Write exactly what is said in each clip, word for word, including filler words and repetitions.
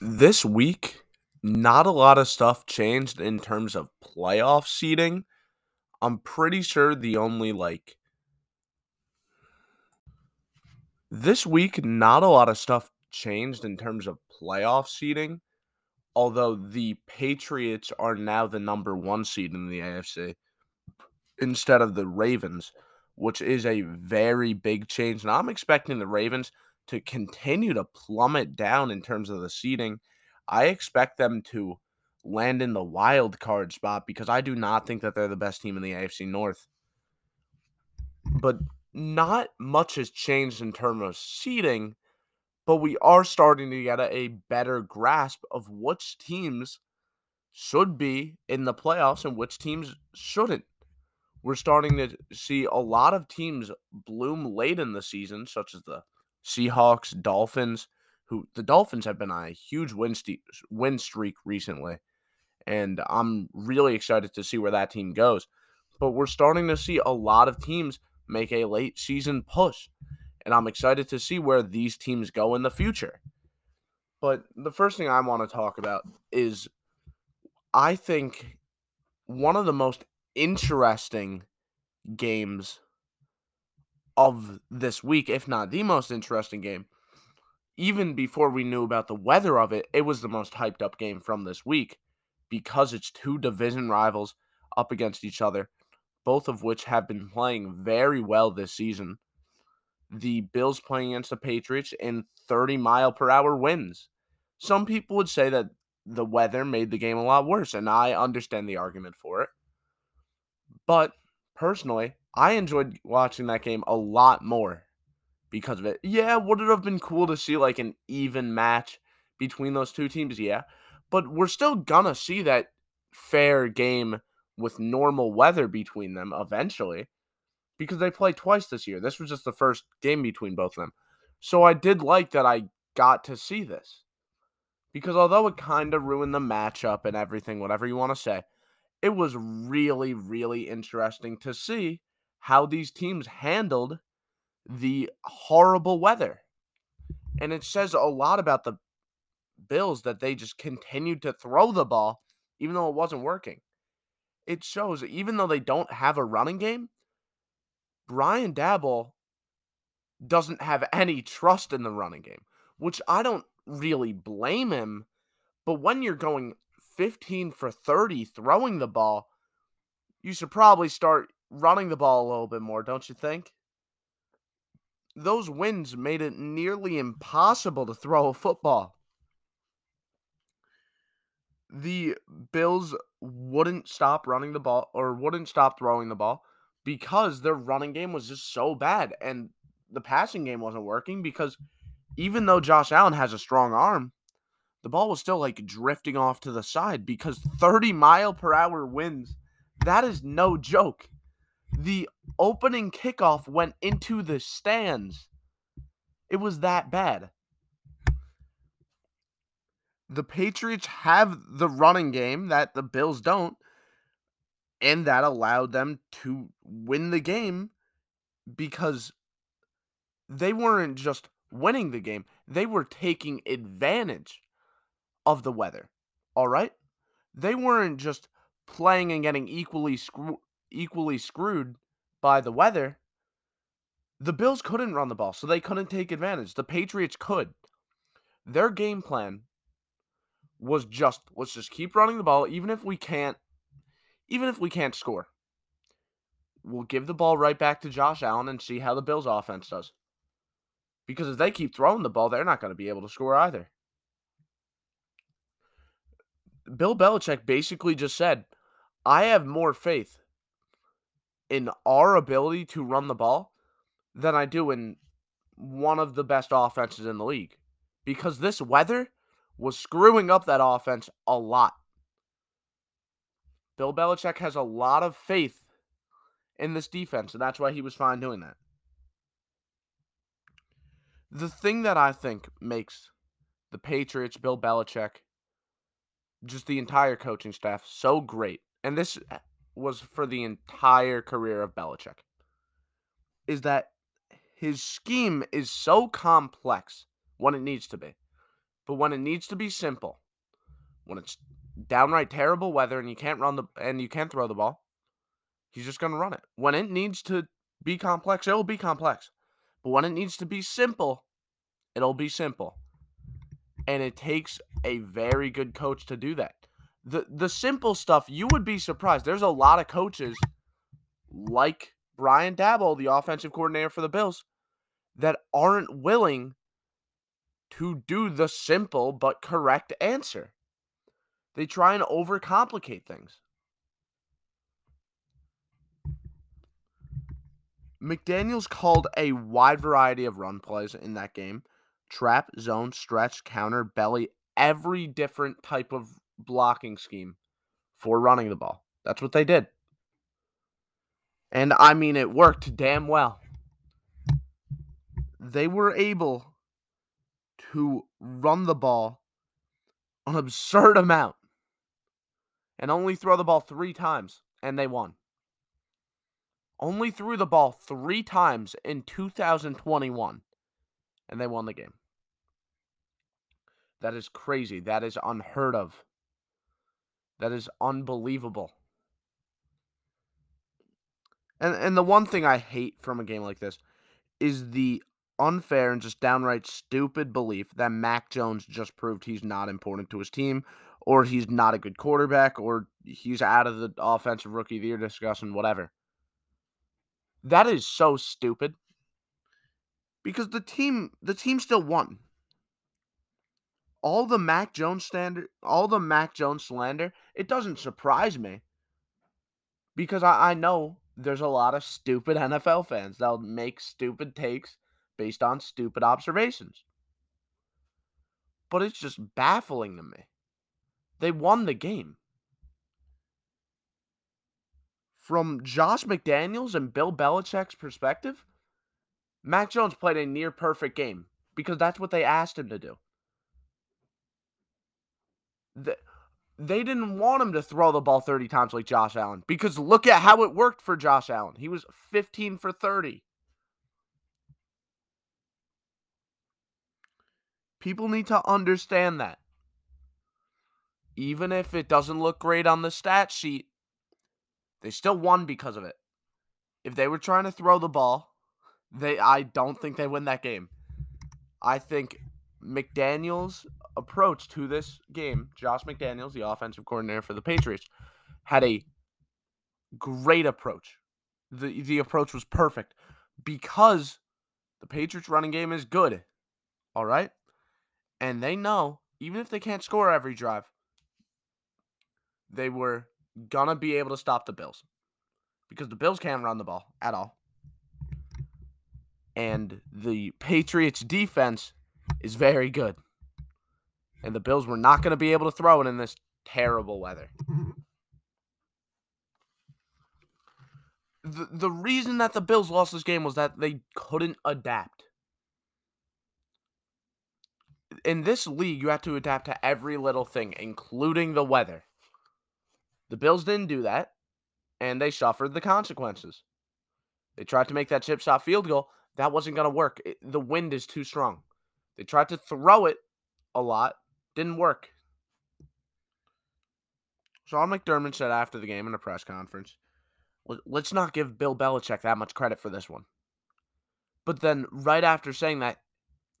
this week, not a lot of stuff changed in terms of playoff seeding. I'm pretty sure the only, like, this week, not a lot of stuff changed in terms of playoff seeding, although the Patriots are now the number one seed in the A F C instead of the Ravens, which is a very big change. And I'm expecting the Ravens to continue to plummet down in terms of the seeding. I expect them to land in the wild card spot because I do not think that they're the best team in the A F C North. But not much has changed in terms of seeding, but we are starting to get a better grasp of which teams should be in the playoffs and which teams shouldn't. We're starting to see a lot of teams bloom late in the season, such as the Seahawks, Dolphins, who the Dolphins have been on a huge win, st- win streak recently, and I'm really excited to see where that team goes. But we're starting to see a lot of teams make a late season push, and I'm excited to see where these teams go in the future. But the first thing I want to talk about is I think one of the most interesting games of this week, if not the most interesting game, even before we knew about the weather of it, it was the most hyped up game from this week because it's two division rivals up against each other, both of which have been playing very well this season. The Bills playing against the Patriots in thirty mile per hour winds. Some people would say that the weather made the game a lot worse, and I understand the argument for it. But personally, I enjoyed watching that game a lot more because of it. Yeah, would it have been cool to see like an even match between those two teams? Yeah, but we're still gonna see that fair game with normal weather between them eventually because they play twice this year. This was just the first game between both of them. So I did like that I got to see this because although it kind of ruined the matchup and everything, whatever you want to say, it was really, really interesting to see how these teams handled the horrible weather. And it says a lot about the Bills that they just continued to throw the ball even though it wasn't working. It shows that even though they don't have a running game, Brian Daboll doesn't have any trust in the running game, which I don't really blame him. But when you're going fifteen for thirty throwing the ball, you should probably start running the ball a little bit more, don't you think? Those wins made it nearly impossible to throw a football. The Bills wouldn't stop running the ball or wouldn't stop throwing the ball because their running game was just so bad and the passing game wasn't working because even though Josh Allen has a strong arm, the ball was still like drifting off to the side because thirty mile per hour winds, that is no joke. The opening kickoff went into the stands. It was that bad. The Patriots have the running game that the Bills don't, and that allowed them to win the game because they weren't just winning the game. They were taking advantage of the weather, all right? They weren't just playing and getting equally screw- equally screwed by the weather. The Bills couldn't run the ball, so they couldn't take advantage. The Patriots could. Their game plan was just, let's just keep running the ball, even if we can't, even if we can't score. We'll give the ball right back to Josh Allen and see how the Bills' offense does. Because if they keep throwing the ball, they're not going to be able to score either. Bill Belichick basically just said, I have more faith in our ability to run the ball than I do in one of the best offenses in the league. Because this weather was screwing up that offense a lot. Bill Belichick has a lot of faith in this defense, and that's why he was fine doing that. The thing that I think makes the Patriots, Bill Belichick, just the entire coaching staff so great, and this was for the entire career of Belichick, is that his scheme is so complex when it needs to be. But when it needs to be simple, when it's downright terrible weather and you can't run the and you can't throw the ball, he's just going to run it. When it needs to be complex, it'll be complex. But when it needs to be simple, it'll be simple. And it takes a very good coach to do that. The the simple stuff, you would be surprised. There's a lot of coaches like Brian Daboll, the offensive coordinator for the Bills, that aren't willing to do the simple but correct answer. They try and overcomplicate things. McDaniels called a wide variety of run plays in that game. Trap, zone, stretch, counter, belly, every different type of blocking scheme for running the ball. That's what they did. And, I mean, it worked damn well. They were able to run the ball an absurd amount and only throw the ball three times, and they won. Only threw the ball three times in two thousand twenty-one, and they won the game. That is crazy. That is unheard of. That is unbelievable. And and the one thing I hate from a game like this is the unfair and just downright stupid belief that Mac Jones just proved he's not important to his team, or he's not a good quarterback, or he's out of the offensive rookie of the year discussion, whatever. That is so stupid. Because the team the team still won. All the Mac Jones standard all the Mac Jones slander, it doesn't surprise me. Because I, I know there's a lot of stupid N F L fans that'll make stupid takes based on stupid observations. But it's just baffling to me. They won the game. From Josh McDaniels and Bill Belichick's perspective, Mac Jones played a near-perfect game because that's what they asked him to do. The, they didn't want him to throw the ball thirty times like Josh Allen because look at how it worked for Josh Allen. He was fifteen for thirty. People need to understand that. Even if it doesn't look great on the stat sheet, they still won because of it. If they were trying to throw the ball, They, I don't think they win that game. I think McDaniels' approach to this game, Josh McDaniels, the offensive coordinator for the Patriots, had a great approach. The, the approach was perfect because the Patriots' running game is good, all right? And they know, even if they can't score every drive, they were going to be able to stop the Bills because the Bills can't run the ball at all. And the Patriots' defense is very good. And the Bills were not going to be able to throw it in this terrible weather. The, the reason that the Bills lost this game was that they couldn't adapt. In this league, you have to adapt to every little thing, including the weather. The Bills didn't do that, and they suffered the consequences. They tried to make that chip shot field goal. That wasn't going to work. It, the wind is too strong. They tried to throw it a lot. Didn't work. Sean McDermott said after the game in a press conference, let's not give Bill Belichick that much credit for this one. But then right after saying that,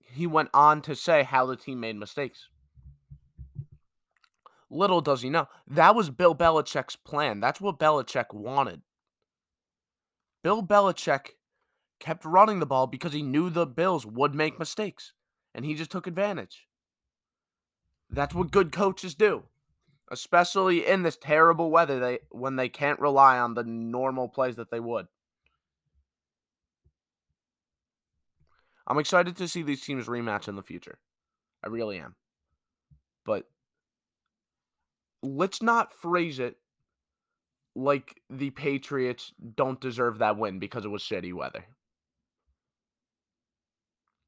he went on to say how the team made mistakes. Little does he know. That was Bill Belichick's plan. That's what Belichick wanted. Bill Belichick kept running the ball because he knew the Bills would make mistakes, and he just took advantage. That's what good coaches do, especially in this terrible weather they, when they can't rely on the normal plays that they would. I'm excited to see these teams rematch in the future. I really am. But let's not phrase it like the Patriots don't deserve that win because it was shitty weather.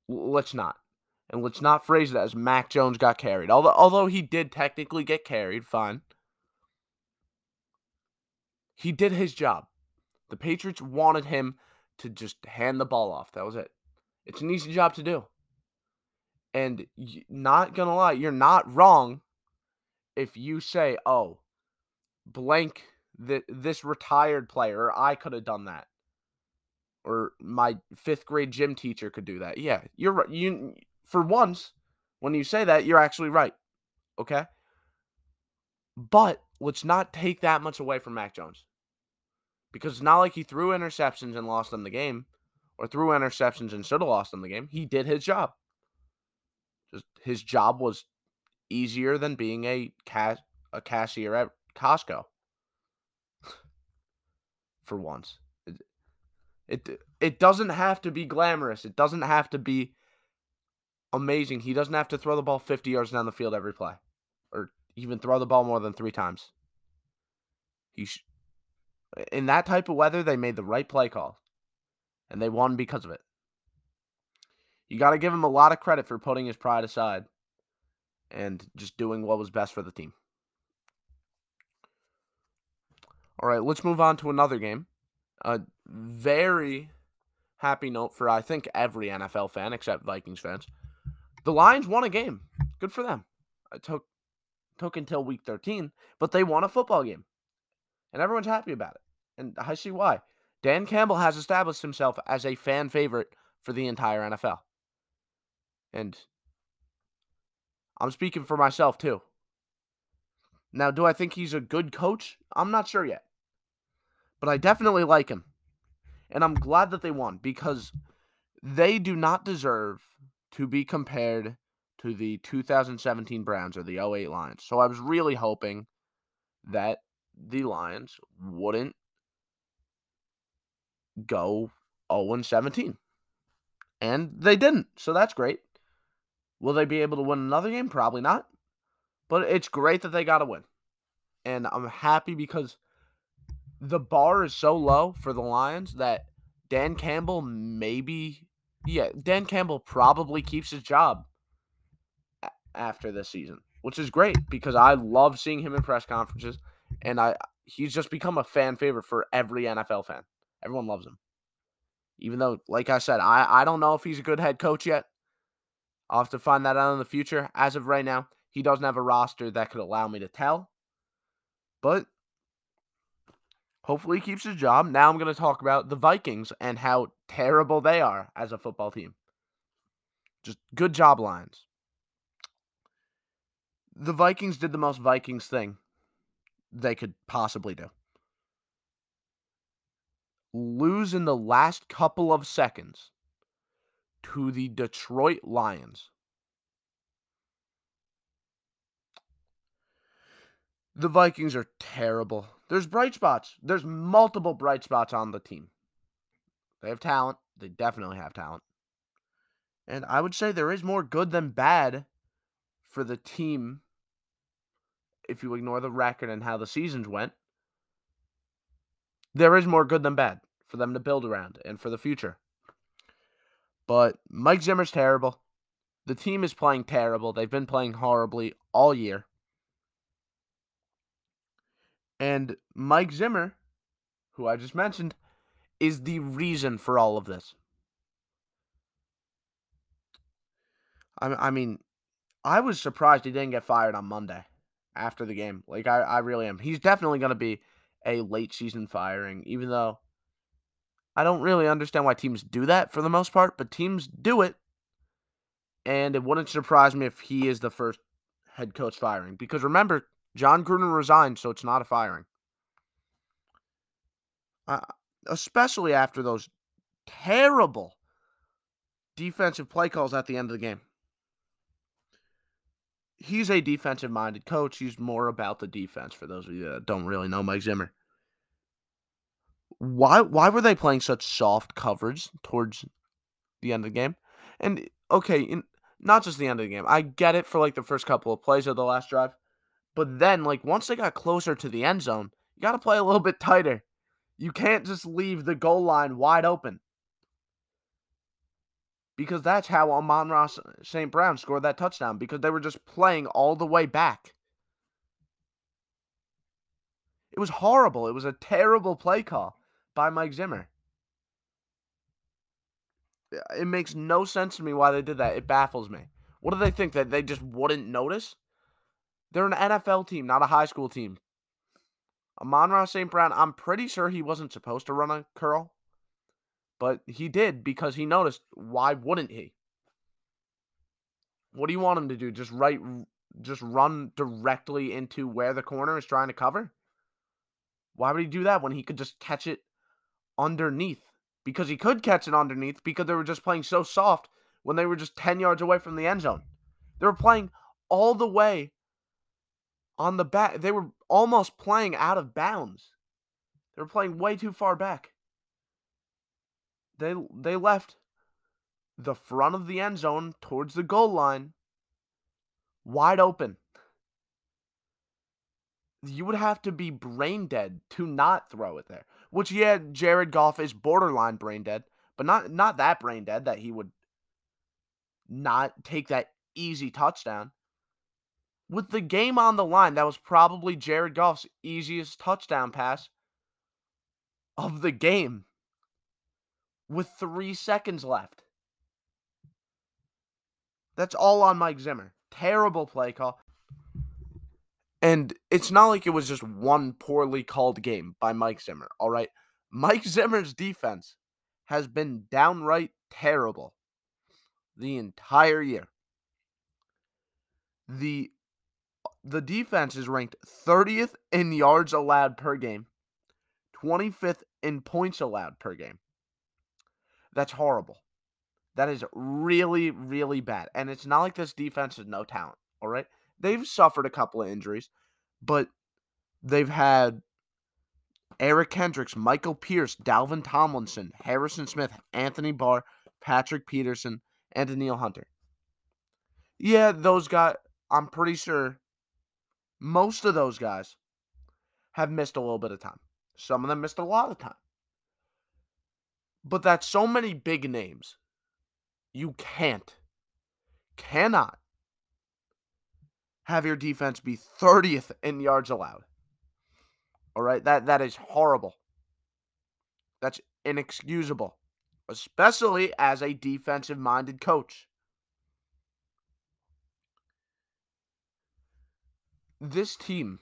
Let's not. And let's not phrase that as Mac Jones got carried. Although although he did technically get carried, fine. He did his job. The Patriots wanted him to just hand the ball off. That was it. It's an easy job to do. And not going to lie, you're not wrong if you say, oh, blank th- this retired player, or I could have done that. Or my fifth grade gym teacher could do that. Yeah, you're right. You, for once, when you say that, you're actually right. Okay? But let's not take that much away from Mac Jones. Because it's not like he threw interceptions and lost them the game, or threw interceptions and should have lost them the game. He did his job. Just his job was easier than being a cash, a cashier at Costco. For once. It, it it doesn't have to be glamorous. It doesn't have to be amazing. He doesn't have to throw the ball fifty yards down the field every play, or even throw the ball more than three times. He should. In that type of weather, they made the right play call, and they won because of it. You got to give him a lot of credit for putting his pride aside and just doing what was best for the team. All right, let's move on to another game. A very happy note for, I think, every N F L fan except Vikings fans. The Lions won a game. Good for them. It took, took until week thirteen, but they won a football game, and everyone's happy about it. And I see why. Dan Campbell has established himself as a fan favorite for the entire N F L. And I'm speaking for myself, too. Now, do I think he's a good coach? I'm not sure yet. But I definitely like him. And I'm glad that they won, because they do not deserve to be compared to the two thousand seventeen Browns or the oh eight Lions. So I was really hoping that the Lions wouldn't go oh and seventeen. And they didn't, so that's great. Will they be able to win another game? Probably not. But it's great that they got to win. And I'm happy because the bar is so low for the Lions that Dan Campbell maybe... Yeah, Dan Campbell probably keeps his job after this season, which is great because I love seeing him in press conferences. And I he's just become a fan favorite for every N F L fan. Everyone loves him. Even though, like I said, I, I don't know if he's a good head coach yet. I'll have to find that out in the future. As of right now, he doesn't have a roster that could allow me to tell. But hopefully he keeps his job. Now I'm going to talk about the Vikings and how terrible they are as a football team. Just good job, Lions. The Vikings did the most Vikings thing they could possibly do. Lose in the last couple of seconds to the Detroit Lions. The Vikings are terrible. There's bright spots. There's multiple bright spots on the team. They have talent. They definitely have talent. And I would say there is more good than bad for the team, if you ignore the record and how the seasons went. There is more good than bad for them to build around and for the future. But Mike Zimmer's terrible. The team is playing terrible. They've been playing horribly all year. And Mike Zimmer, who I just mentioned, is the reason for all of this. I, I mean, I was surprised he didn't get fired on Monday. After the game. Like, I, I really am. He's definitely going to be a late season firing, even though I don't really understand why teams do that for the most part, but teams do it. And it wouldn't surprise me if he is the first head coach firing. Because remember, John Gruden resigned, so it's not a firing. Uh, especially after those terrible defensive play calls at the end of the game. He's a defensive-minded coach. He's more about the defense, for those of you that don't really know Mike Zimmer. Why why were they playing such soft coverage towards the end of the game? And, okay, in, not just the end of the game. I get it for, like, the first couple of plays of the last drive. But then, like, once they got closer to the end zone, you got to play a little bit tighter. You can't just leave the goal line wide open. Because that's how Amon-Ra Saint Brown scored that touchdown. Because they were just playing all the way back. It was horrible. It was a terrible play call by Mike Zimmer. It makes no sense to me why they did that. It baffles me. What do they think, that they just wouldn't notice? They're an N F L team, not a high school team. Amon-Ra Saint Brown, I'm pretty sure he wasn't supposed to run a curl, but he did because he noticed. Why wouldn't he? What do you want him to do? Just right, just run directly into where the corner is trying to cover? Why would he do that when he could just catch it underneath? Because he could catch it underneath because they were just playing so soft when they were just ten yards away from the end zone. They were playing all the way on the back. They were almost playing out of bounds. They were playing way too far back. They they left the front of the end zone towards the goal line wide open. You would have to be brain dead to not throw it there. Which, yeah, Jared Goff is borderline brain dead, but not, not that brain dead that he would not take that easy touchdown. With the game on the line, that was probably Jared Goff's easiest touchdown pass of the game. With three seconds left. That's all on Mike Zimmer. Terrible play call. And it's not like it was just one poorly called game by Mike Zimmer, all right? Mike Zimmer's defense has been downright terrible the entire year. The The defense is ranked thirtieth in yards allowed per game, twenty-fifth in points allowed per game. That's horrible. That is really, really bad. And it's not like this defense has no talent, all right? They've suffered a couple of injuries, but they've had Eric Kendricks, Michael Pierce, Dalvin Tomlinson, Harrison Smith, Anthony Barr, Patrick Peterson, and Daniil Hunter. Yeah, those guys, I'm pretty sure most of those guys have missed a little bit of time. Some of them missed a lot of time. But that's so many big names. You can't, cannot have your defense be thirtieth in yards allowed. All right, that, that is horrible. That's inexcusable, especially as a defensive-minded coach. This team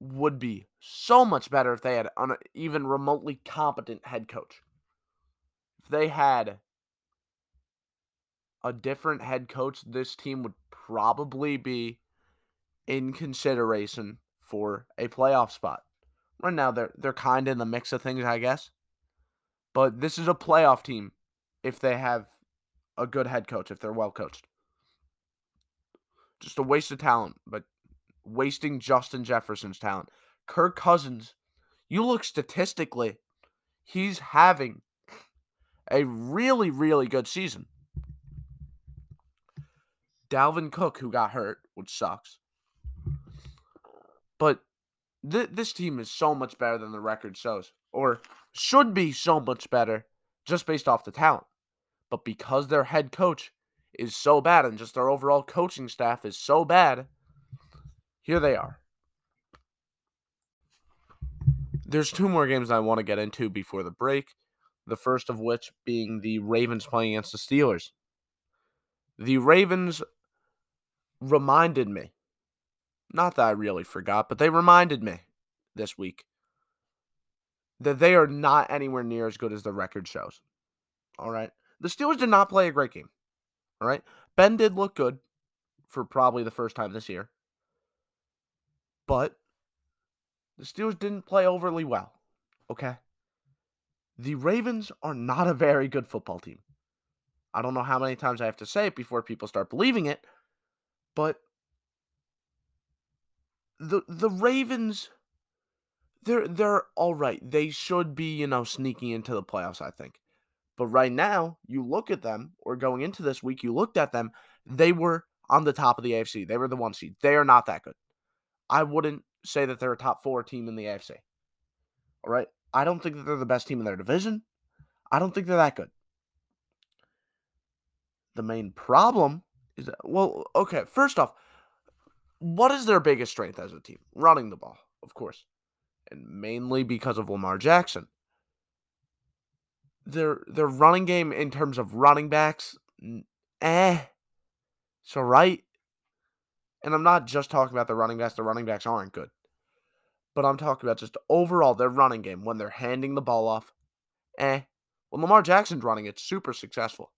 would be so much better if they had an even remotely competent head coach. If they had a different head coach, this team would probably be in consideration for a playoff spot. Right now, they're they're kind of in the mix of things, I guess. But this is a playoff team if they have a good head coach, if they're well coached. Just a waste of talent, but wasting Justin Jefferson's talent. Kirk Cousins, you look statistically, he's having a really, really good season. Dalvin Cook, who got hurt, which sucks. But th- this team is so much better than the record shows, or should be so much better just based off the talent. But because their head coach is so bad and just their overall coaching staff is so bad, here they are. There's two more games I want to get into before the break, the first of which being the Ravens playing against the Steelers. The Ravens reminded me, not that I really forgot, but they reminded me this week that they are not anywhere near as good as the record shows. All right. The Steelers did not play a great game. All right. Ben did look good for probably the first time this year, but the Steelers didn't play overly well. Okay. The Ravens are not a very good football team. I don't know how many times I have to say it before people start believing it, but the the Ravens, they're they're all right. They should be, you know, sneaking into the playoffs, I think. But right now, you look at them, or going into this week, you looked at them, they were on the top of the A F C. They were the one seed. They are not that good. I wouldn't say that they're a top four team in the A F C. All right? I don't think that they're the best team in their division. I don't think they're that good. The main problem is that, well, okay, first off, what is their biggest strength as a team? Running the ball, of course, and mainly because of Lamar Jackson. Their, their running game in terms of running backs, eh, So, right? And I'm not just talking about the running backs. The running backs aren't good. But I'm talking about just overall their running game when they're handing the ball off. Eh. When Lamar Jackson's running, it's super successful.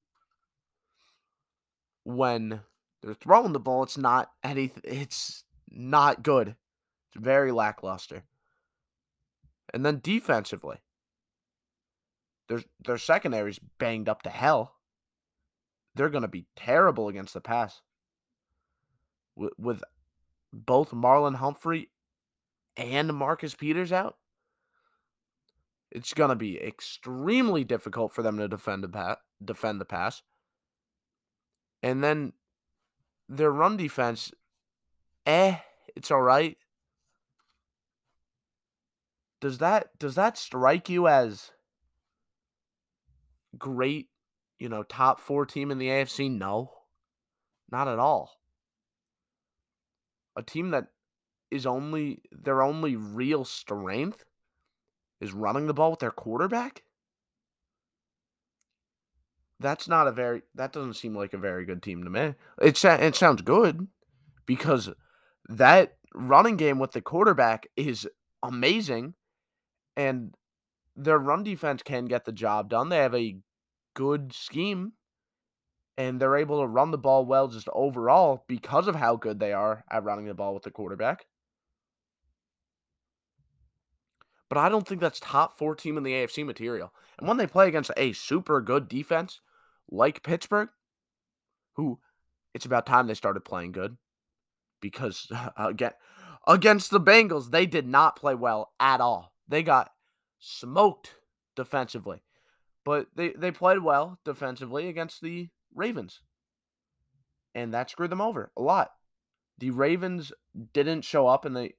When they're throwing the ball, it's not anything. It's not good. It's very lackluster. And then defensively, their their secondary's banged up to hell. They're going to be terrible against the pass. With, with both Marlon Humphrey and Marcus Peters out, it's going to be extremely difficult for them to defend the pa- defend the pass. And then their run defense, eh, it's all right. Does that does that strike you as great, you know, top four team in the A F C? No, not at all. A team that is only, their only real strength is running the ball with their quarterback? That's not a very, that doesn't seem like a very good team to me. It, it sounds good because that running game with the quarterback is amazing and their run defense can get the job done. They have a good scheme. And they're able to run the ball well just overall because of how good they are at running the ball with the quarterback. But I don't think that's top four team in the A F C material. And when they play against a super good defense like Pittsburgh, who it's about time they started playing good because again, against the Bengals, they did not play well at all. They got smoked defensively. But they, they played well defensively against the Ravens. And that screwed them over a lot. The Ravens didn't show up and they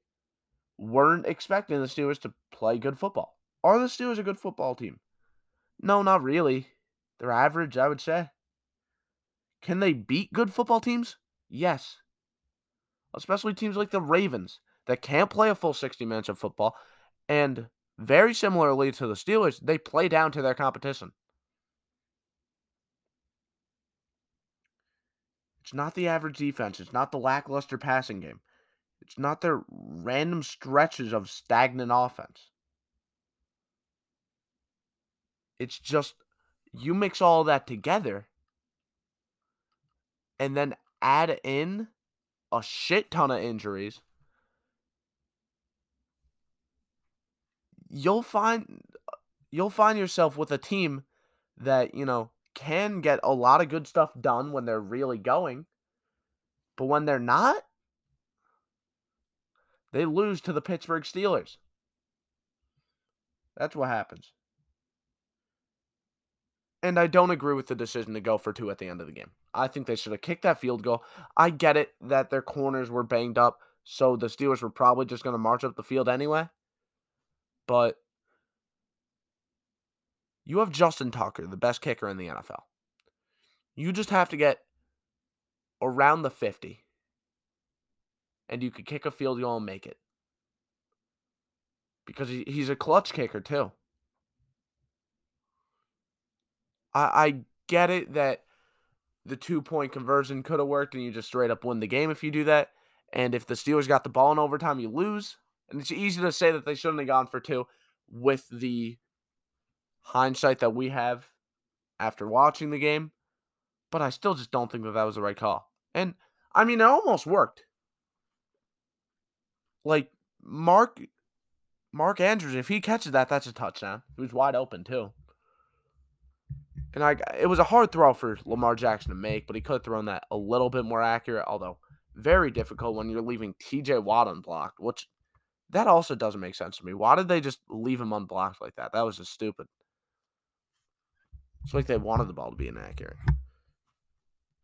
weren't expecting the Steelers to play good football. Are the Steelers a good football team? No, not really. They're average, I would say. Can they beat good football teams? Yes. Especially teams like the Ravens that can't play a full sixty minutes of football. And very similarly to the Steelers, they play down to their competition. It's not the average defense. It's not the lackluster passing game. It's not their random stretches of stagnant offense. It's just you mix all that together and then add in a shit ton of injuries. You'll find you'll find yourself with a team that, you know, can get a lot of good stuff done when they're really going. But when they're not, they lose to the Pittsburgh Steelers. That's what happens. And I don't agree with the decision to go for two at the end of the game. I think they should have kicked that field goal. I get it that their corners were banged up, so the Steelers were probably just going to march up the field anyway. But you have Justin Tucker, the best kicker in the N F L. You just have to get around the fifty. And you could kick a field goal and make it. Because he, he's a clutch kicker, too. I, I get it that the two-point conversion could have worked and you just straight up win the game if you do that. And if the Steelers got the ball in overtime, you lose. And it's easy to say that they shouldn't have gone for two with the hindsight that we have after watching the game, but I still just don't think that that was the right call. And, I mean, it almost worked. Like, Mark Mark Andrews, if he catches that, that's a touchdown. He was wide open, too. And I, it was a hard throw for Lamar Jackson to make, but he could have thrown that a little bit more accurate, although very difficult when you're leaving T J Watt unblocked, which that also doesn't make sense to me. Why did they just leave him unblocked like that? That was just stupid. It's like they wanted the ball to be inaccurate.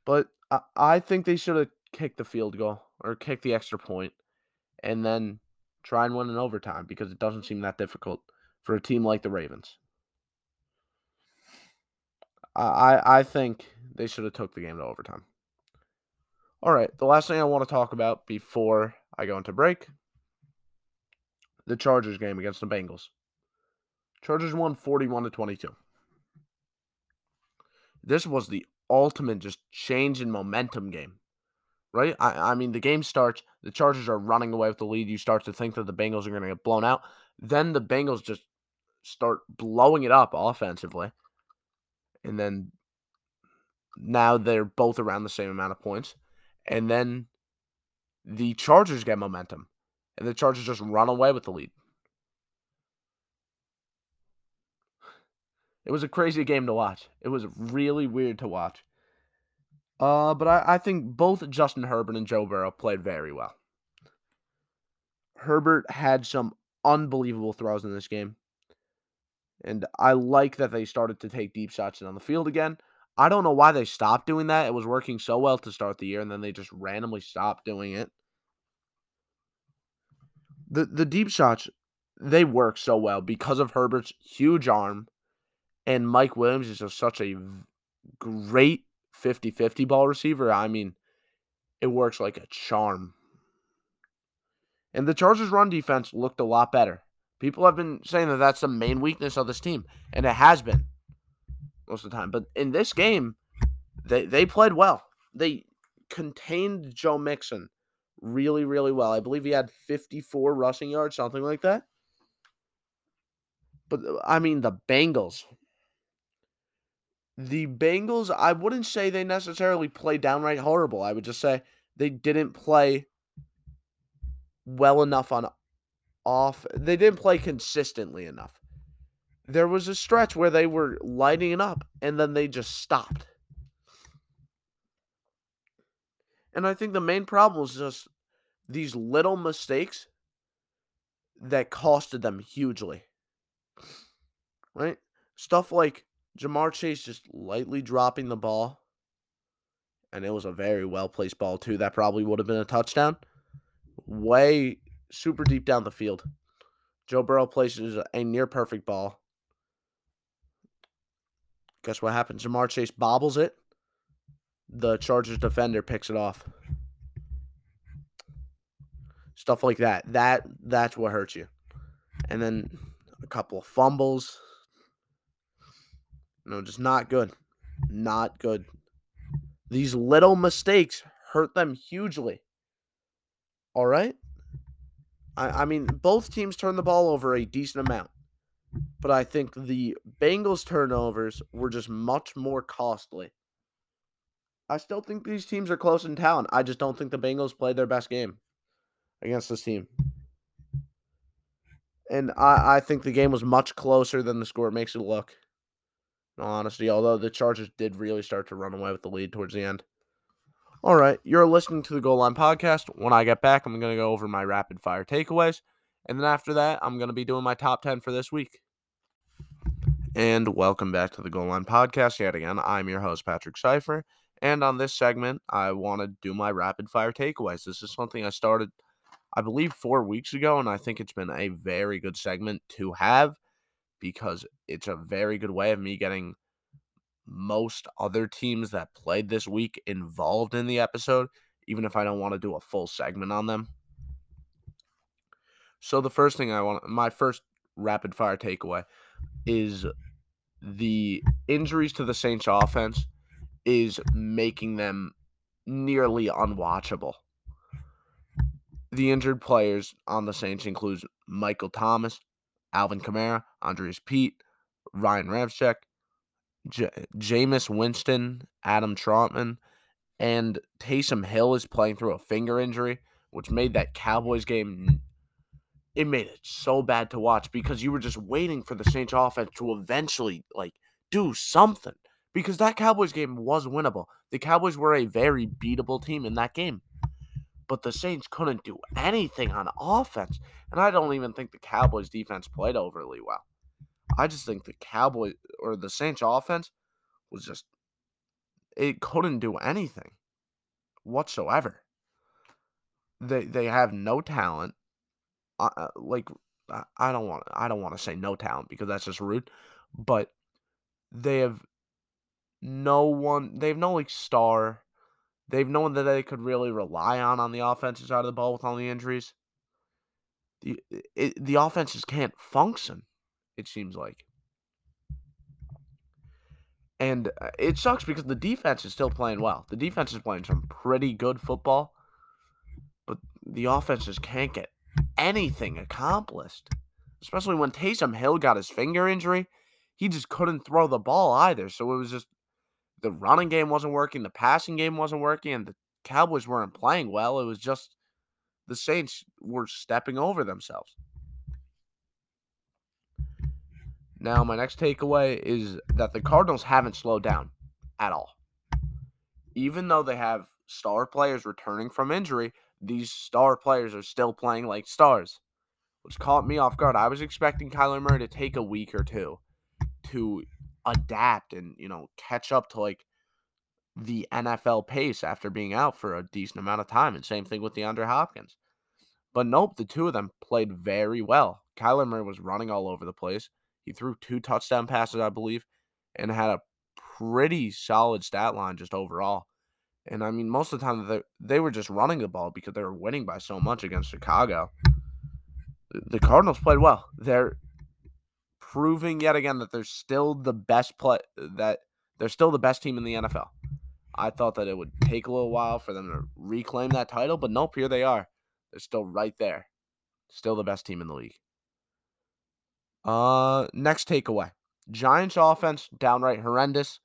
But I, I think they should have kicked the field goal or kicked the extra point and then try and win in overtime because it doesn't seem that difficult for a team like the Ravens. I I think they should have took the game to overtime. All right, the last thing I want to talk about before I go into break, the Chargers game against the Bengals. Chargers won forty-one to twenty-two. This was the ultimate just change in momentum game right? I, I mean, the game starts, the Chargers are running away with the lead. You start to think that the Bengals are going to get blown out. Then the Bengals just start blowing it up offensively. And then now they're both around the same amount of points. And then the Chargers get momentum. And the Chargers just run away with the lead. It was a crazy game to watch. It was really weird to watch. Uh, but I, I think both Justin Herbert and Joe Burrow played very well. Herbert had some unbelievable throws in this game. And I like that they started to take deep shots down the field again. I don't know why they stopped doing that. It was working so well to start the year, and then they just randomly stopped doing it. The the deep shots, they work so well because of Herbert's huge arm, and Mike Williams is just such a great fifty-fifty ball receiver. I mean, it works like a charm. And the Chargers' run defense looked a lot better. People have been saying that that's the main weakness of this team, and it has been most of the time. But in this game, they, they played well. They contained Joe Mixon really, really well. I believe he had fifty-four rushing yards, something like that. But, I mean, the Bengals. The Bengals, I wouldn't say they necessarily play downright horrible. I would just say they didn't play well enough on off. They didn't play consistently enough. There was a stretch where they were lighting it up, and then they just stopped. And I think the main problem was just these little mistakes that costed them hugely. Right? Stuff like Jamar Chase just lightly dropping the ball. And it was a very well-placed ball, too. That probably would have been a touchdown. Way super deep down the field. Joe Burrow places a near-perfect ball. Guess what happens? Jamar Chase bobbles it. The Chargers defender picks it off. Stuff like that. That That's what hurts you. And then a couple of fumbles. No, just not good. Not good. These little mistakes hurt them hugely. All right? I, I mean, both teams turned the ball over a decent amount. But I think the Bengals' turnovers were just much more costly. I still think these teams are close in talent. I just don't think the Bengals played their best game against this team. And I, I think the game was much closer than the score makes it look. In all honesty, although the Chargers did really start to run away with the lead towards the end. All right, you're listening to the Goal Line Podcast. When I get back, I'm going to go over my rapid-fire takeaways. And then after that, I'm going to be doing my top ten for this week. And welcome back to the Goal Line Podcast yet again. I'm your host, Patrick Schiffer. And on this segment, I want to do my rapid-fire takeaways. This is something I started, I believe, four weeks ago, and I think it's been a very good segment to have because it's a very good way of me getting most other teams that played this week involved in the episode, even if I don't want to do a full segment on them. So the first thing I want, my first rapid-fire takeaway is the injuries to the Saints offense is making them nearly unwatchable. The injured players on the Saints includes Michael Thomas, Alvin Kamara, Andreas Pete, Ryan Ramczyk, J- Jameis Winston, Adam Trautman, and Taysom Hill is playing through a finger injury, which made that Cowboys game, it made it so bad to watch because you were just waiting for the Saints offense to eventually, like, do something. Because that Cowboys game was winnable. The Cowboys were a very beatable team in that game. But the Saints couldn't do anything on offense. And I don't even think the Cowboys defense played overly well. I just think the Cowboys or the Saints offense was just, it couldn't do anything whatsoever. They they have no talent. Uh, like I don't want I don't want to say no talent because that's just rude, but they have no one. They have no like star. They have no one that they could really rely on on the offensive side of the ball with all the injuries. The it, the offenses can't function. It seems like. And it sucks because the defense is still playing well. The defense is playing some pretty good football, but the offense just can't get anything accomplished, especially when Taysom Hill got his finger injury. He just couldn't throw the ball either, so it was just the running game wasn't working, the passing game wasn't working, and the Cowboys weren't playing well. It was just the Saints were stepping over themselves. Now, my next takeaway is that the Cardinals haven't slowed down at all. Even though they have star players returning from injury, these star players are still playing like stars, which caught me off guard. I was expecting Kyler Murray to take a week or two to adapt and, you know, catch up to, like, the N F L pace after being out for a decent amount of time. And same thing with DeAndre Hopkins. But nope, the two of them played very well. Kyler Murray was running all over the place. He threw two touchdown passes, I believe, and had a pretty solid stat line just overall. And, I mean, most of the time they, they were just running the ball because they were winning by so much against Chicago. The Cardinals played well. They're proving yet again that they're still the best play, that they're still the best team in the N F L. I thought that it would take a little while for them to reclaim that title, but nope, here they are. They're still right there. Still the best team in the league. Uh, next takeaway. Giants offense, downright horrendous.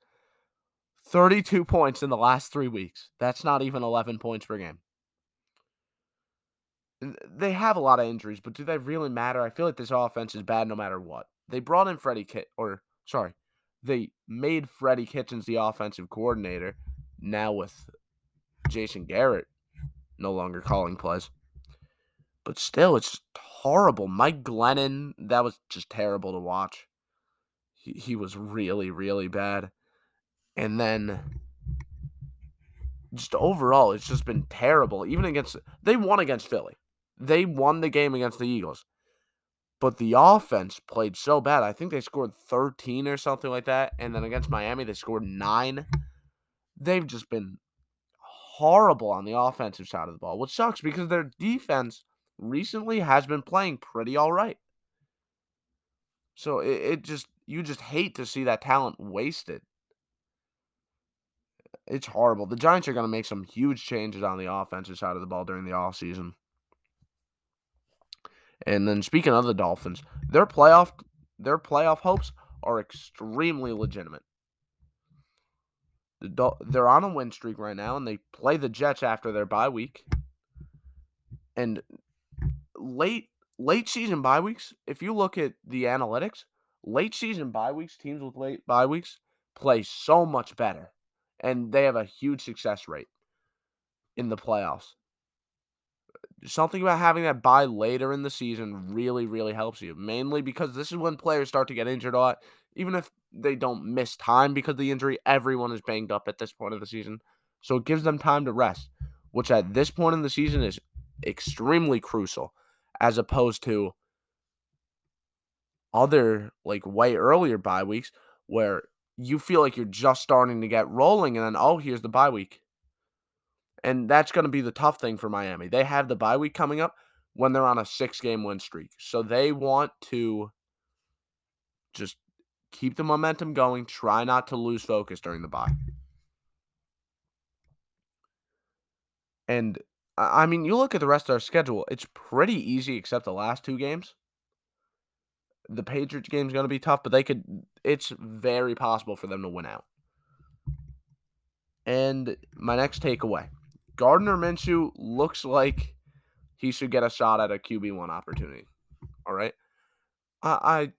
thirty-two points in the last three weeks. That's not even eleven points per game. They have a lot of injuries, but do they really matter? I feel like this offense is bad no matter what. They brought in Freddie Kitchens, or, sorry, they made Freddie Kitchens the offensive coordinator, now with Jason Garrett no longer calling plays. But still, it's just horrible. Mike Glennon, that was just terrible to watch. He he was really, really bad. And then just overall, it's just been terrible. Even against, they won against Philly. They won the game against the Eagles. But the offense played so bad. I think they scored thirteen or something like that. And then against Miami, they scored nine. They've just been horrible on the offensive side of the ball, which sucks because their defense recently has been playing pretty all right. So it, it just, you just hate to see that talent wasted. It's horrible. The Giants are going to make some huge changes on the offensive side of the ball during the offseason. And then speaking of the Dolphins, their playoff their playoff hopes are extremely legitimate. The Dol- they're on a win streak right now, and they play the Jets after their bye week. And Late late season bye weeks, if you look at the analytics, late season bye weeks, teams with late bye weeks play so much better. And they have a huge success rate in the playoffs. Something about having that bye later in the season really, really helps you. Mainly because this is when players start to get injured a lot. Even if they don't miss time because of the injury, everyone is banged up at this point of the season. So it gives them time to rest, which at this point in the season is extremely crucial. As opposed to other, like, way earlier bye weeks where you feel like you're just starting to get rolling and then, oh, here's the bye week. And that's going to be the tough thing for Miami. They have the bye week coming up when they're on a six-game win streak. So they want to just keep the momentum going, try not to lose focus during the bye. And I mean, you look at the rest of our schedule, it's pretty easy except the last two games. The Patriots game's going to be tough, but they could. It's very possible for them to win out. And my next takeaway, Gardner Minshew looks like he should get a shot at a Q B one opportunity. All right? I,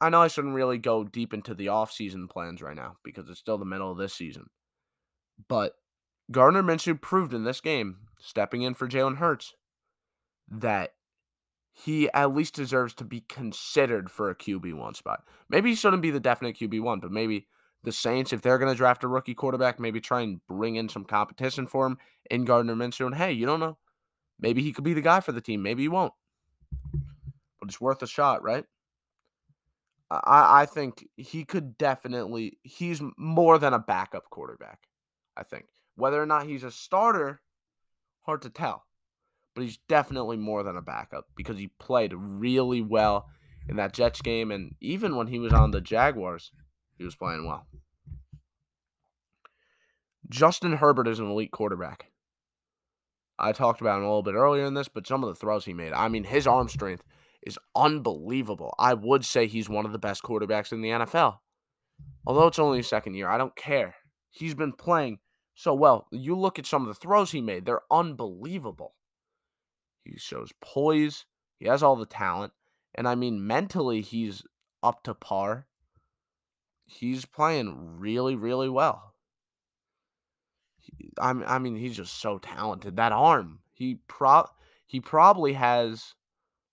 I, I know I shouldn't really go deep into the offseason plans right now because it's still the middle of this season. But Gardner Minshew proved in this game, stepping in for Jalen Hurts, that he at least deserves to be considered for a Q B one spot. Maybe he shouldn't be the definite Q B one, but maybe the Saints, if they're going to draft a rookie quarterback, maybe try and bring in some competition for him in Gardner Minshew. And hey, you don't know. Maybe he could be the guy for the team. Maybe he won't. But it's worth a shot, right? I, I think he could definitely, he's more than a backup quarterback, I think. Whether or not he's a starter, hard to tell. But he's definitely more than a backup because he played really well in that Jets game. And even when he was on the Jaguars, he was playing well. Justin Herbert is an elite quarterback. I talked about him a little bit earlier in this, but some of the throws he made, I mean, his arm strength is unbelievable. I would say he's one of the best quarterbacks in the N F L. Although it's only his second year, I don't care. He's been playing so well. You look at some of the throws he made, they're unbelievable. He shows poise. He has all the talent. And, I mean, mentally, he's up to par. He's playing really, really well. He, I, I mean, he's just so talented. That arm, he pro, he probably has,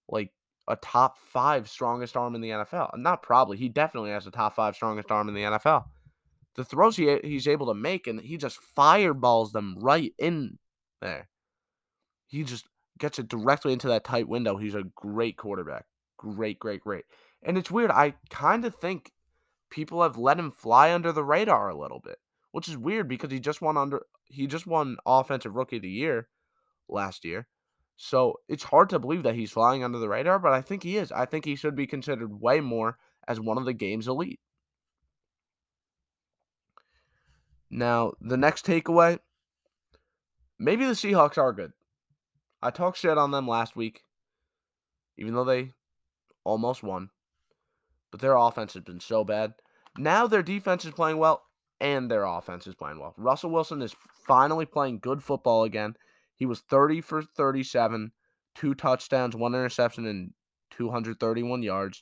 like, a top five strongest arm in the N F L. Not probably. He definitely has a top five strongest arm in the N F L. The throws he he's able to make, and he just fireballs them right in there. He just gets it directly into that tight window. He's a great quarterback. Great, great, great. And it's weird. I kind of think people have let him fly under the radar a little bit, which is weird because he just won under he just won Offensive Rookie of the Year last year. So it's hard to believe that he's flying under the radar, but I think he is. I think he should be considered way more as one of the game's elite. Now, the next takeaway, maybe the Seahawks are good. I talked shit on them last week, even though they almost won. But their offense has been so bad. Now their defense is playing well, and their offense is playing well. Russell Wilson is finally playing good football again. He was thirty for thirty-seven, two touchdowns, one interception, and two hundred thirty-one yards.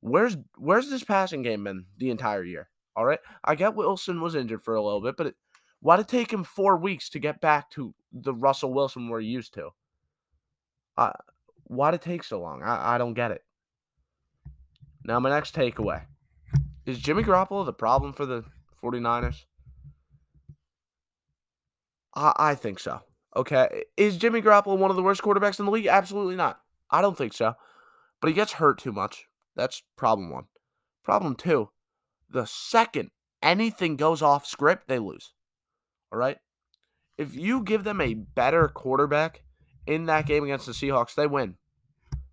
Where's where's this passing game been the entire year? All right? I get Wilson was injured for a little bit, but it, why did it take him four weeks to get back to the Russell Wilson we're used to? Uh, why did it take so long? I, I don't get it. Now, my next takeaway. Is Jimmy Garoppolo the problem for the 49ers? I, I think so. Okay, is Jimmy Garoppolo one of the worst quarterbacks in the league? Absolutely not. I don't think so. But he gets hurt too much. That's problem one. Problem two, the second anything goes off script, they lose. All right? If you give them a better quarterback in that game against the Seahawks, they win.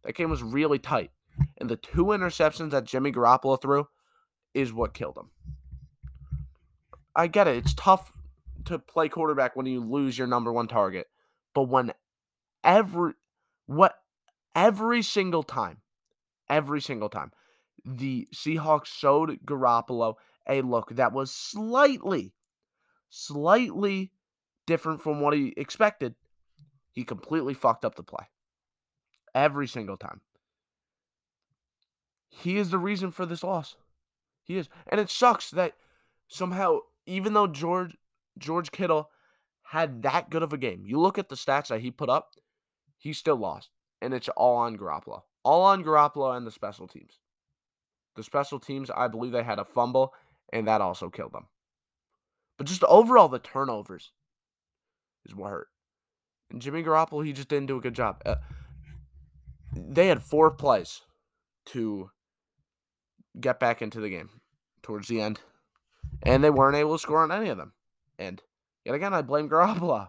That game was really tight. And the two interceptions that Jimmy Garoppolo threw is what killed him. I get it. It's tough to play quarterback when you lose your number one target. But when every what every single time, every single time, the Seahawks showed Garoppolo a look that was slightly, slightly different from what he expected, he completely fucked up the play. Every single time. He is the reason for this loss. He is. And it sucks that somehow, even though George George Kittle had that good of a game, you look at the stats that he put up, he still lost. And it's all on Garoppolo. All on Garoppolo and the special teams. The special teams, I believe they had a fumble, and that also killed them. But just overall, the turnovers is what hurt. And Jimmy Garoppolo, he just didn't do a good job. Uh, they had four plays to get back into the game towards the end, and they weren't able to score on any of them. And yet again, I blame Garoppolo.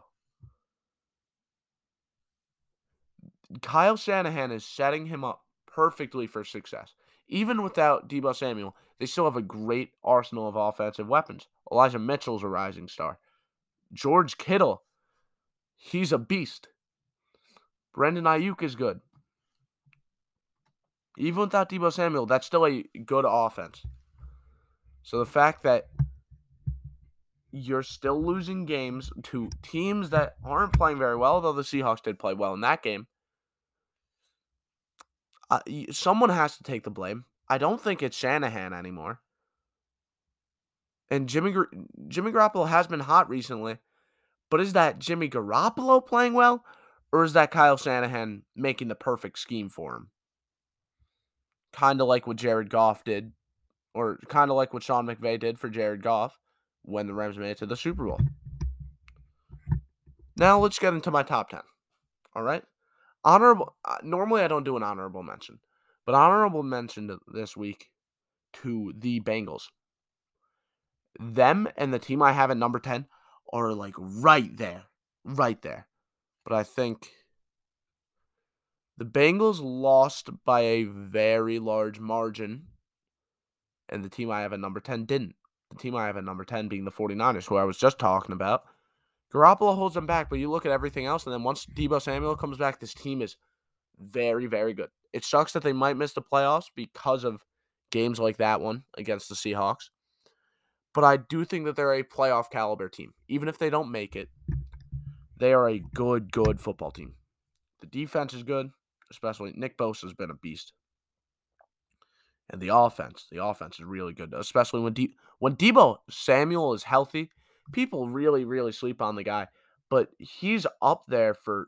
Kyle Shanahan is setting him up perfectly for success. Even without Deebo Samuel, they still have a great arsenal of offensive weapons. Elijah Mitchell's a rising star. George Kittle, he's a beast. Brandon Ayuk is good. Even without Deebo Samuel, that's still a good offense. So the fact that you're still losing games to teams that aren't playing very well, although the Seahawks did play well in that game. Uh, someone has to take the blame. I don't think it's Shanahan anymore. And Jimmy Jimmy Garoppolo has been hot recently, but is that Jimmy Garoppolo playing well, or is that Kyle Shanahan making the perfect scheme for him? Kind of like what Jared Goff did, or kind of like what Sean McVay did for Jared Goff when the Rams made it to the Super Bowl. Now let's get into my top ten. All right? Honorable. Uh, normally I don't do an honorable mention, but honorable mention this week to the Bengals. Them and the team I have at number ten are like right there. Right there. But I think the Bengals lost by a very large margin, and the team I have at number ten didn't. the team I have at number ten being the 49ers, who I was just talking about. Garoppolo holds them back, but you look at everything else, and then once Deebo Samuel comes back, this team is very, very good. It sucks that they might miss the playoffs because of games like that one against the Seahawks. But I do think that they're a playoff caliber team. Even if they don't make it, they are a good, good football team. The defense is good, especially Nick Bosa has been a beast. And the offense, the offense is really good, especially when De- when Deebo Samuel is healthy. People really, really sleep on the guy, but he's up there for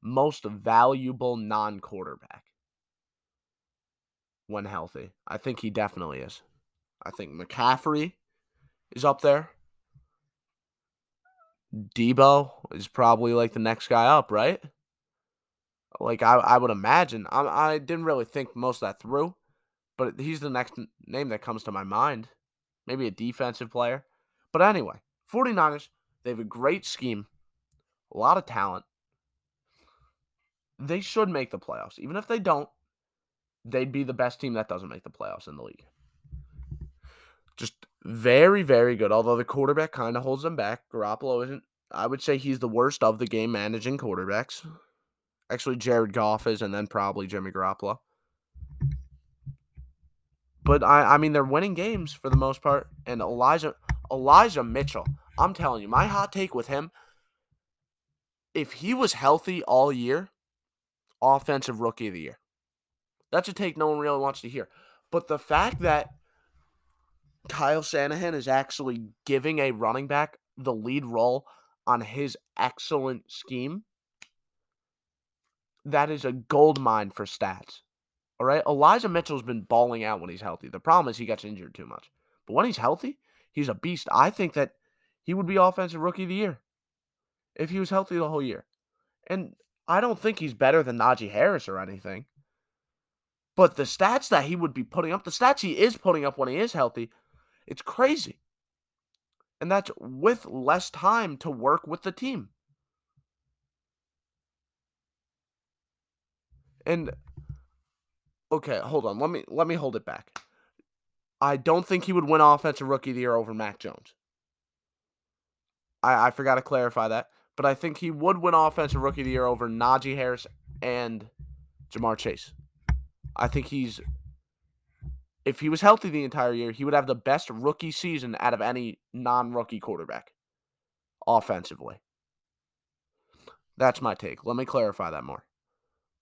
most valuable non-quarterback when healthy. I think he definitely is. I think McCaffrey is up there. Deebo is probably like the next guy up, right? Like I, I would imagine. I, I didn't really think most of that through, but he's the next name that comes to my mind. Maybe a defensive player. But anyway, 49ers, they have a great scheme, a lot of talent. They should make the playoffs. Even if they don't, they'd be the best team that doesn't make the playoffs in the league. Just very, very good, although the quarterback kind of holds them back. Garoppolo isn't. I would say he's the worst of the game managing quarterbacks. Actually, Jared Goff is, and then probably Jimmy Garoppolo. But, I, I mean, they're winning games for the most part. And Elijah Elijah Mitchell, I'm telling you, my hot take with him, if he was healthy all year, offensive rookie of the year. That's a take no one really wants to hear. But the fact that Kyle Shanahan is actually giving a running back the lead role on his excellent scheme, that is a goldmine for stats. All right, Elijah Mitchell's been balling out when he's healthy. The problem is he gets injured too much. But when he's healthy, he's a beast. I think that he would be offensive rookie of the year if he was healthy the whole year. And I don't think he's better than Najee Harris or anything. But the stats that he would be putting up, the stats he is putting up when he is healthy, it's crazy. And that's with less time to work with the team. And okay, hold on. Let me let me hold it back. I don't think he would win Offensive Rookie of the Year over Mac Jones. I, I forgot to clarify that. But I think he would win Offensive Rookie of the Year over Najee Harris and Jamar Chase. I think he's, if he was healthy the entire year, he would have the best rookie season out of any non-rookie quarterback offensively. That's my take. Let me clarify that more.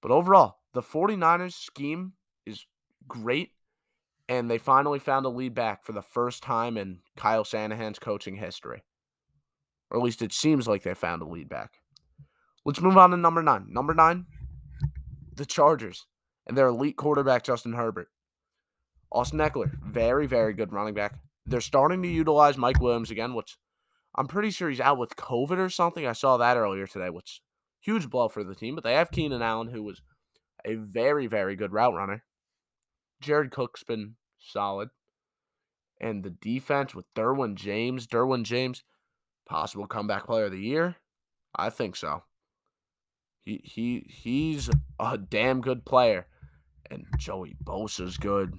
But overall, the 49ers scheme is great, and they finally found a lead back for the first time in Kyle Shanahan's coaching history. Or at least it seems like they found a lead back. Let's move on to number nine. Number nine, the Chargers, and their elite quarterback, Justin Herbert. Austin Eckler, very, very good running back. They're starting to utilize Mike Williams again, which I'm pretty sure he's out with COVID or something. I saw that earlier today, which... huge blow for the team, but they have Keenan Allen, who was a very, very good route runner. Jared Cook's been solid. And the defense with Derwin James. Derwin James, possible comeback player of the year? I think so. He he He's a damn good player. And Joey Bosa's good.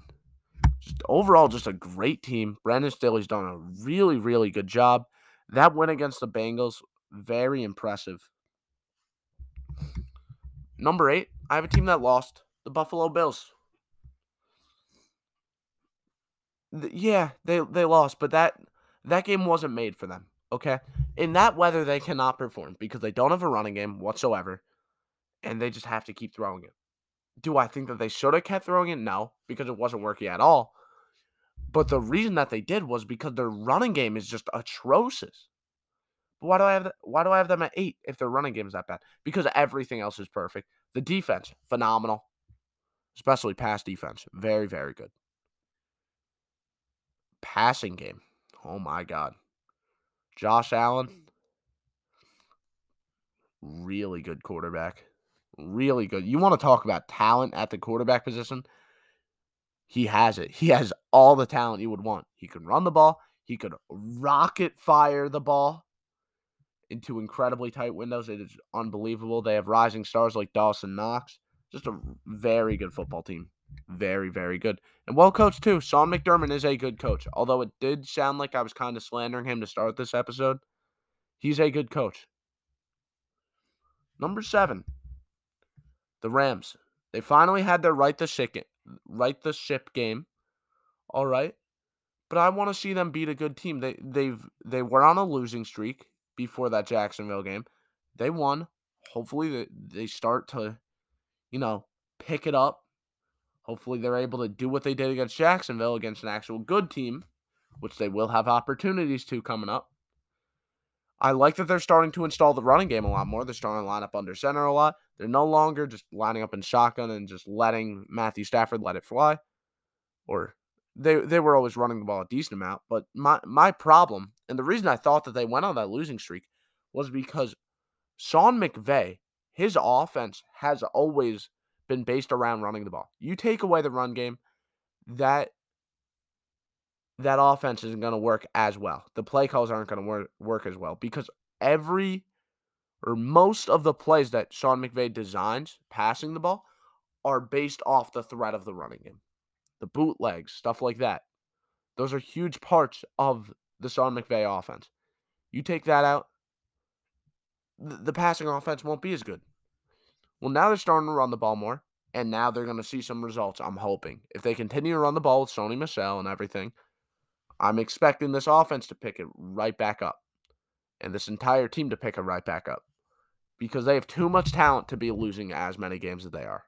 Just overall, just a great team. Brandon Staley's done a really, really good job. That win against the Bengals, very impressive. Number eight, I have a team that lost, the Buffalo Bills. The, yeah, they, they lost, but that that game wasn't made for them, okay? In that weather, they cannot perform because they don't have a running game whatsoever, and they just have to keep throwing it. Do I think that they should have kept throwing it? No, because it wasn't working at all. But the reason that they did was because their running game is just atrocious. Why do I have that? Why do I have them at eight if their running game is that bad? Because everything else is perfect. The defense, phenomenal, especially pass defense, very, very good. Passing game, oh my God, Josh Allen, really good quarterback, really good. You want to talk about talent at the quarterback position? He has it. He has all the talent you would want. He can run the ball. He could rocket fire the ball into incredibly tight windows. It is unbelievable. They have rising stars like Dawson Knox. Just a very good football team. very, very good. And well coached, too. Sean McDermott is a good coach. Although it did sound like I was kind of slandering him to start this episode, he's a good coach. Number seven, the Rams. They finally had their right the ship, right the ship game. All right. But I want to see them beat a good team. They they've they were on a losing streak before that Jacksonville game. They won. Hopefully they, they start to, you know, pick it up. Hopefully they're able to do what they did against Jacksonville, against an actual good team, which they will have opportunities to coming up. I like that they're starting to install the running game a lot more. They're starting to line up under center a lot. They're no longer just lining up in shotgun and just letting Matthew Stafford let it fly. Or they they were always running the ball a decent amount. But my, my problem, and the reason I thought that they went on that losing streak, was because Sean McVay, his offense has always been based around running the ball. You take away the run game, that that offense isn't going to work as well. The play calls aren't going to work, work as well because every or most of the plays that Sean McVay designs passing the ball are based off the threat of the running game. The bootlegs, stuff like that. Those are huge parts of the Sean McVay offense. You take that out, th- the passing offense won't be as good. Well, now they're starting to run the ball more, and now they're going to see some results, I'm hoping. If they continue to run the ball with Sony Michel and everything, I'm expecting this offense to pick it right back up and this entire team to pick it right back up because they have too much talent to be losing as many games as they are.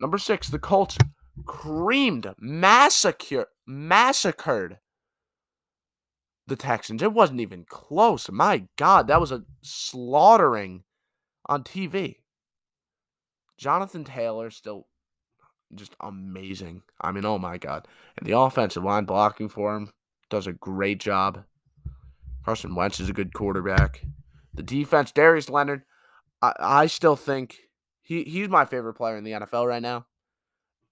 Number six, the Colts creamed, massacred, massacred the Texans. It wasn't even close. My God, that was a slaughtering on T V. Jonathan Taylor still just amazing. I mean, oh my God. And the offensive line blocking for him does a great job. Carson Wentz is a good quarterback. The defense, Darius Leonard, I, I still think he, he's my favorite player in the N F L right now.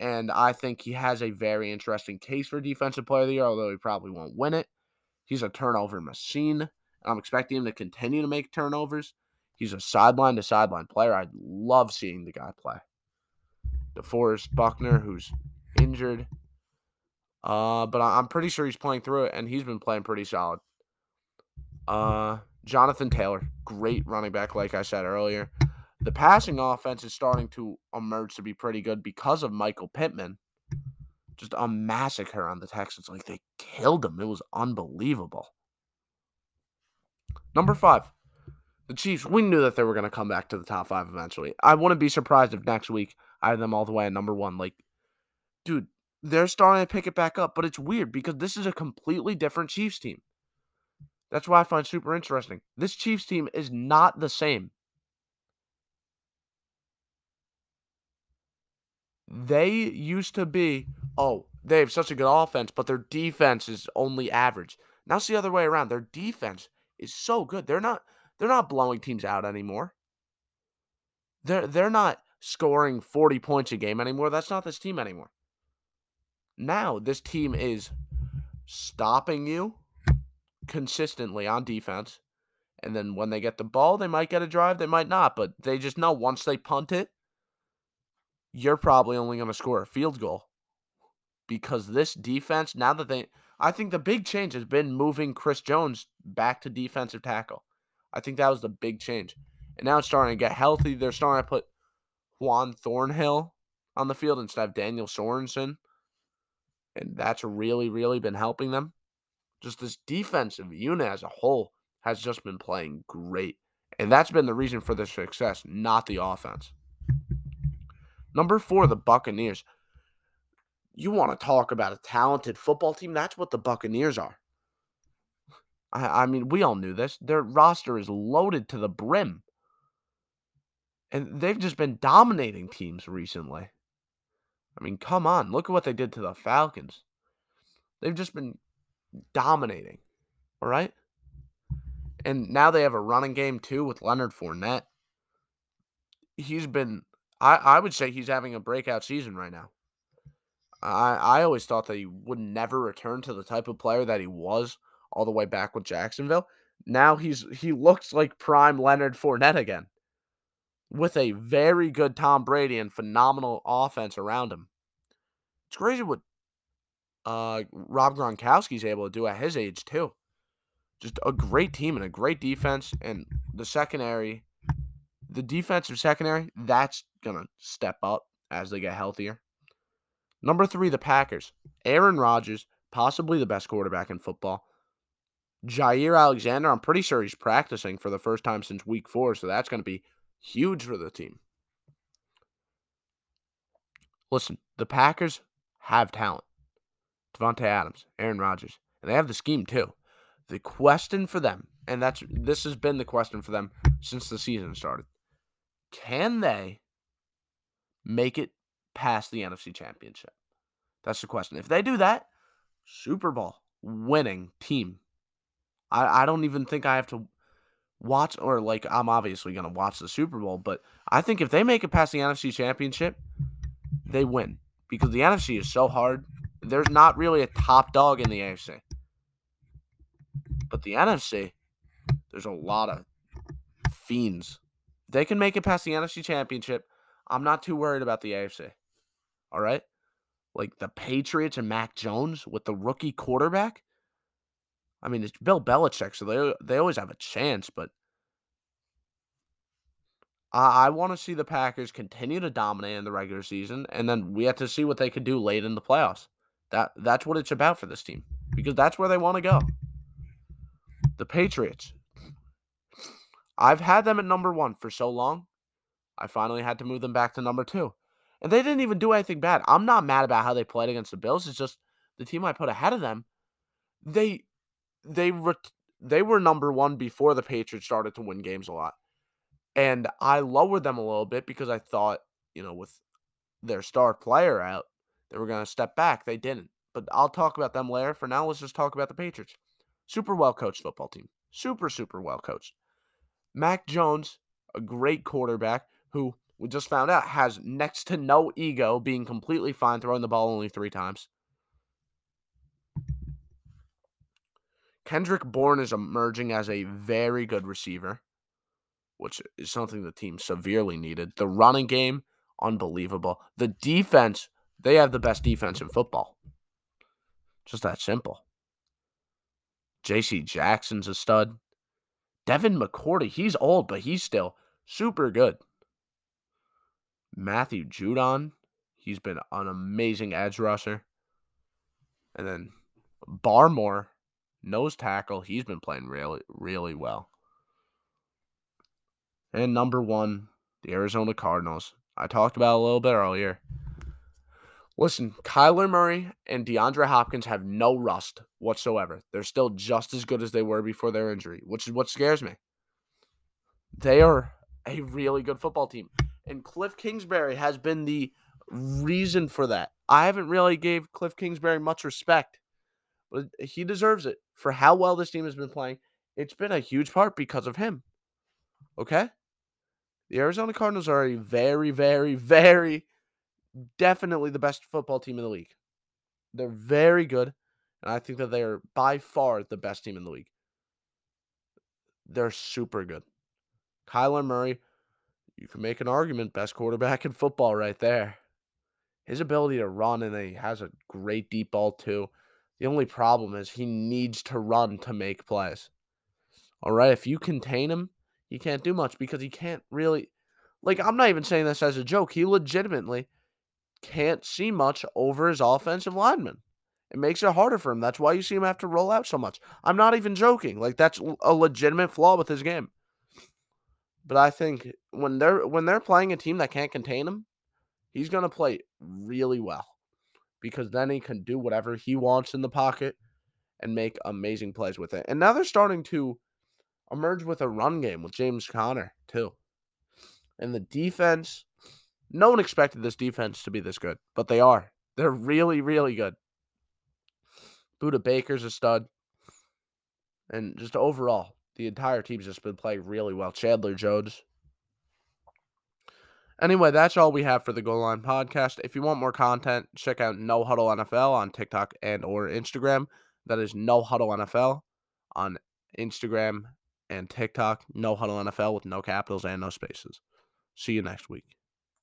And I think he has a very interesting case for Defensive Player of the Year, although he probably won't win it. He's a turnover machine. I'm expecting him to continue to make turnovers. He's a sideline-to-sideline player. I love seeing the guy play. DeForest Buckner, who's injured. Uh, but I'm pretty sure he's playing through it, and he's been playing pretty solid. Uh, Jonathan Taylor, great running back, like I said earlier. The passing offense is starting to emerge to be pretty good because of Michael Pittman. Just a massacre on the Texans. Like, they killed him. It was unbelievable. Number five. The Chiefs, we knew that they were going to come back to the top five eventually. I wouldn't be surprised if next week I had them all the way at number one. Like, dude, they're starting to pick it back up, but it's weird because this is a completely different Chiefs team. That's why I find it super interesting. This Chiefs team is not the same. They used to be, oh, they have such a good offense, but their defense is only average. Now it's the other way around. Their defense is so good. They're not... They're not blowing teams out anymore. They're, they're not scoring forty points a game anymore. That's not this team anymore. Now, this team is stopping you consistently on defense. And then when they get the ball, they might get a drive. They might not. But they just know once they punt it, you're probably only going to score a field goal. Because this defense, now that they... I think the big change has been moving Chris Jones back to defensive tackle. I think that was the big change. And now it's starting to get healthy. They're starting to put Juan Thornhill on the field instead of Daniel Sorensen. And that's really, really been helping them. Just this defensive unit as a whole has just been playing great. And that's been the reason for their success, not the offense. Number four, the Buccaneers. You want to talk about a talented football team? That's what the Buccaneers are. I mean, we all knew this. Their roster is loaded to the brim. And they've just been dominating teams recently. I mean, come on. Look at what they did to the Falcons. They've just been dominating. All right? And now they have a running game, too, with Leonard Fournette. He's been, I, I would say he's having a breakout season right now. I, I always thought that he would never return to the type of player that he was all the way back with Jacksonville. Now he's he looks like prime Leonard Fournette again. with a very good Tom Brady and phenomenal offense around him. It's crazy what uh, Rob Gronkowski's able to do at his age, too. Just a great team and a great defense, and the secondary, the defensive secondary, that's going to step up as they get healthier. Number three, the Packers. Aaron Rodgers, possibly the best quarterback in football. Jair Alexander, I'm pretty sure he's practicing for the first time since week four, so that's going to be huge for the team. Listen, the Packers have talent. Devontae Adams, Aaron Rodgers, and they have the scheme too. The question for them, and that's this has been the question for them since the season started, can they make it past the N F C Championship? That's the question. If they do that, Super Bowl winning team. I, I don't even think I have to watch, or like I'm obviously going to watch the Super Bowl, but I think if they make it past the N F C Championship, they win because the N F C is so hard. There's not really a top dog in the A F C. But the N F C, there's a lot of fiends. If they can make it past the N F C Championship, I'm not too worried about the A F C. All right? Like the Patriots and Mac Jones with the rookie quarterback. I mean, it's Bill Belichick, so they they always have a chance, but I, I want to see the Packers continue to dominate in the regular season, and then we have to see what they can do late in the playoffs. That That's what it's about for this team, because that's where they want to go. The Patriots. I've had them at number one for so long, I finally had to move them back to number two. And they didn't even do anything bad. I'm not mad about how they played against the Bills. It's just the team I put ahead of them, they they re- they were number one before the Patriots started to win games a lot. And I lowered them a little bit because I thought, you know, with their star player out, they were going to step back. They didn't. But I'll talk about them later. For now, let's just talk about the Patriots. Super well-coached football team. Super, super well-coached. Mac Jones, a great quarterback who we just found out has next to no ego, being completely fine throwing the ball only three times. Kendrick Bourne is emerging as a very good receiver, which is something the team severely needed. The running game, unbelievable. The defense, they have the best defense in football. Just that simple. J C Jackson's a stud. Devin McCourty, he's old, but he's still super good. Matthew Judon, he's been an amazing edge rusher. And then Barmore, nose tackle, he's been playing really, really well. And number one, the Arizona Cardinals. I talked about it a little bit earlier. Listen, Kyler Murray and DeAndre Hopkins have no rust whatsoever. They're still just as good as they were before their injury, which is what scares me. They are a really good football team. And Cliff Kingsbury has been the reason for that. I haven't really gave Cliff Kingsbury much respect, but he deserves it for how well this team has been playing. It's been a huge part because of him. Okay? The Arizona Cardinals are a very, very, very definitely the best football team in the league. They're very good, and I think that they are by far the best team in the league. They're super good. Kyler Murray, you can make an argument, best quarterback in football right there. His ability to run, and he has a great deep ball too. The only problem is he needs to run to make plays. All right, if you contain him, he can't do much because he can't really... Like, I'm not even saying this as a joke. He legitimately can't see much over his offensive lineman. It makes it harder for him. That's why you see him have to roll out so much. I'm not even joking. Like, that's a legitimate flaw with his game. But I think when they're when they're playing a team that can't contain him, he's going to play really well because then he can do whatever he wants in the pocket and make amazing plays with it. And now they're starting to emerge with a run game with James Conner too. And the defense, no one expected this defense to be this good, but they are. They're really, really good. Buda Baker's a stud. And just overall, the entire team's just been playing really well. Chandler Jones. Anyway, that's all we have for the Goal Line Podcast. If you want more content, check out No Huddle N F L on TikTok and or Instagram. That is No Huddle N F L on Instagram and TikTok. No Huddle N F L with no capitals and no spaces. See you next week.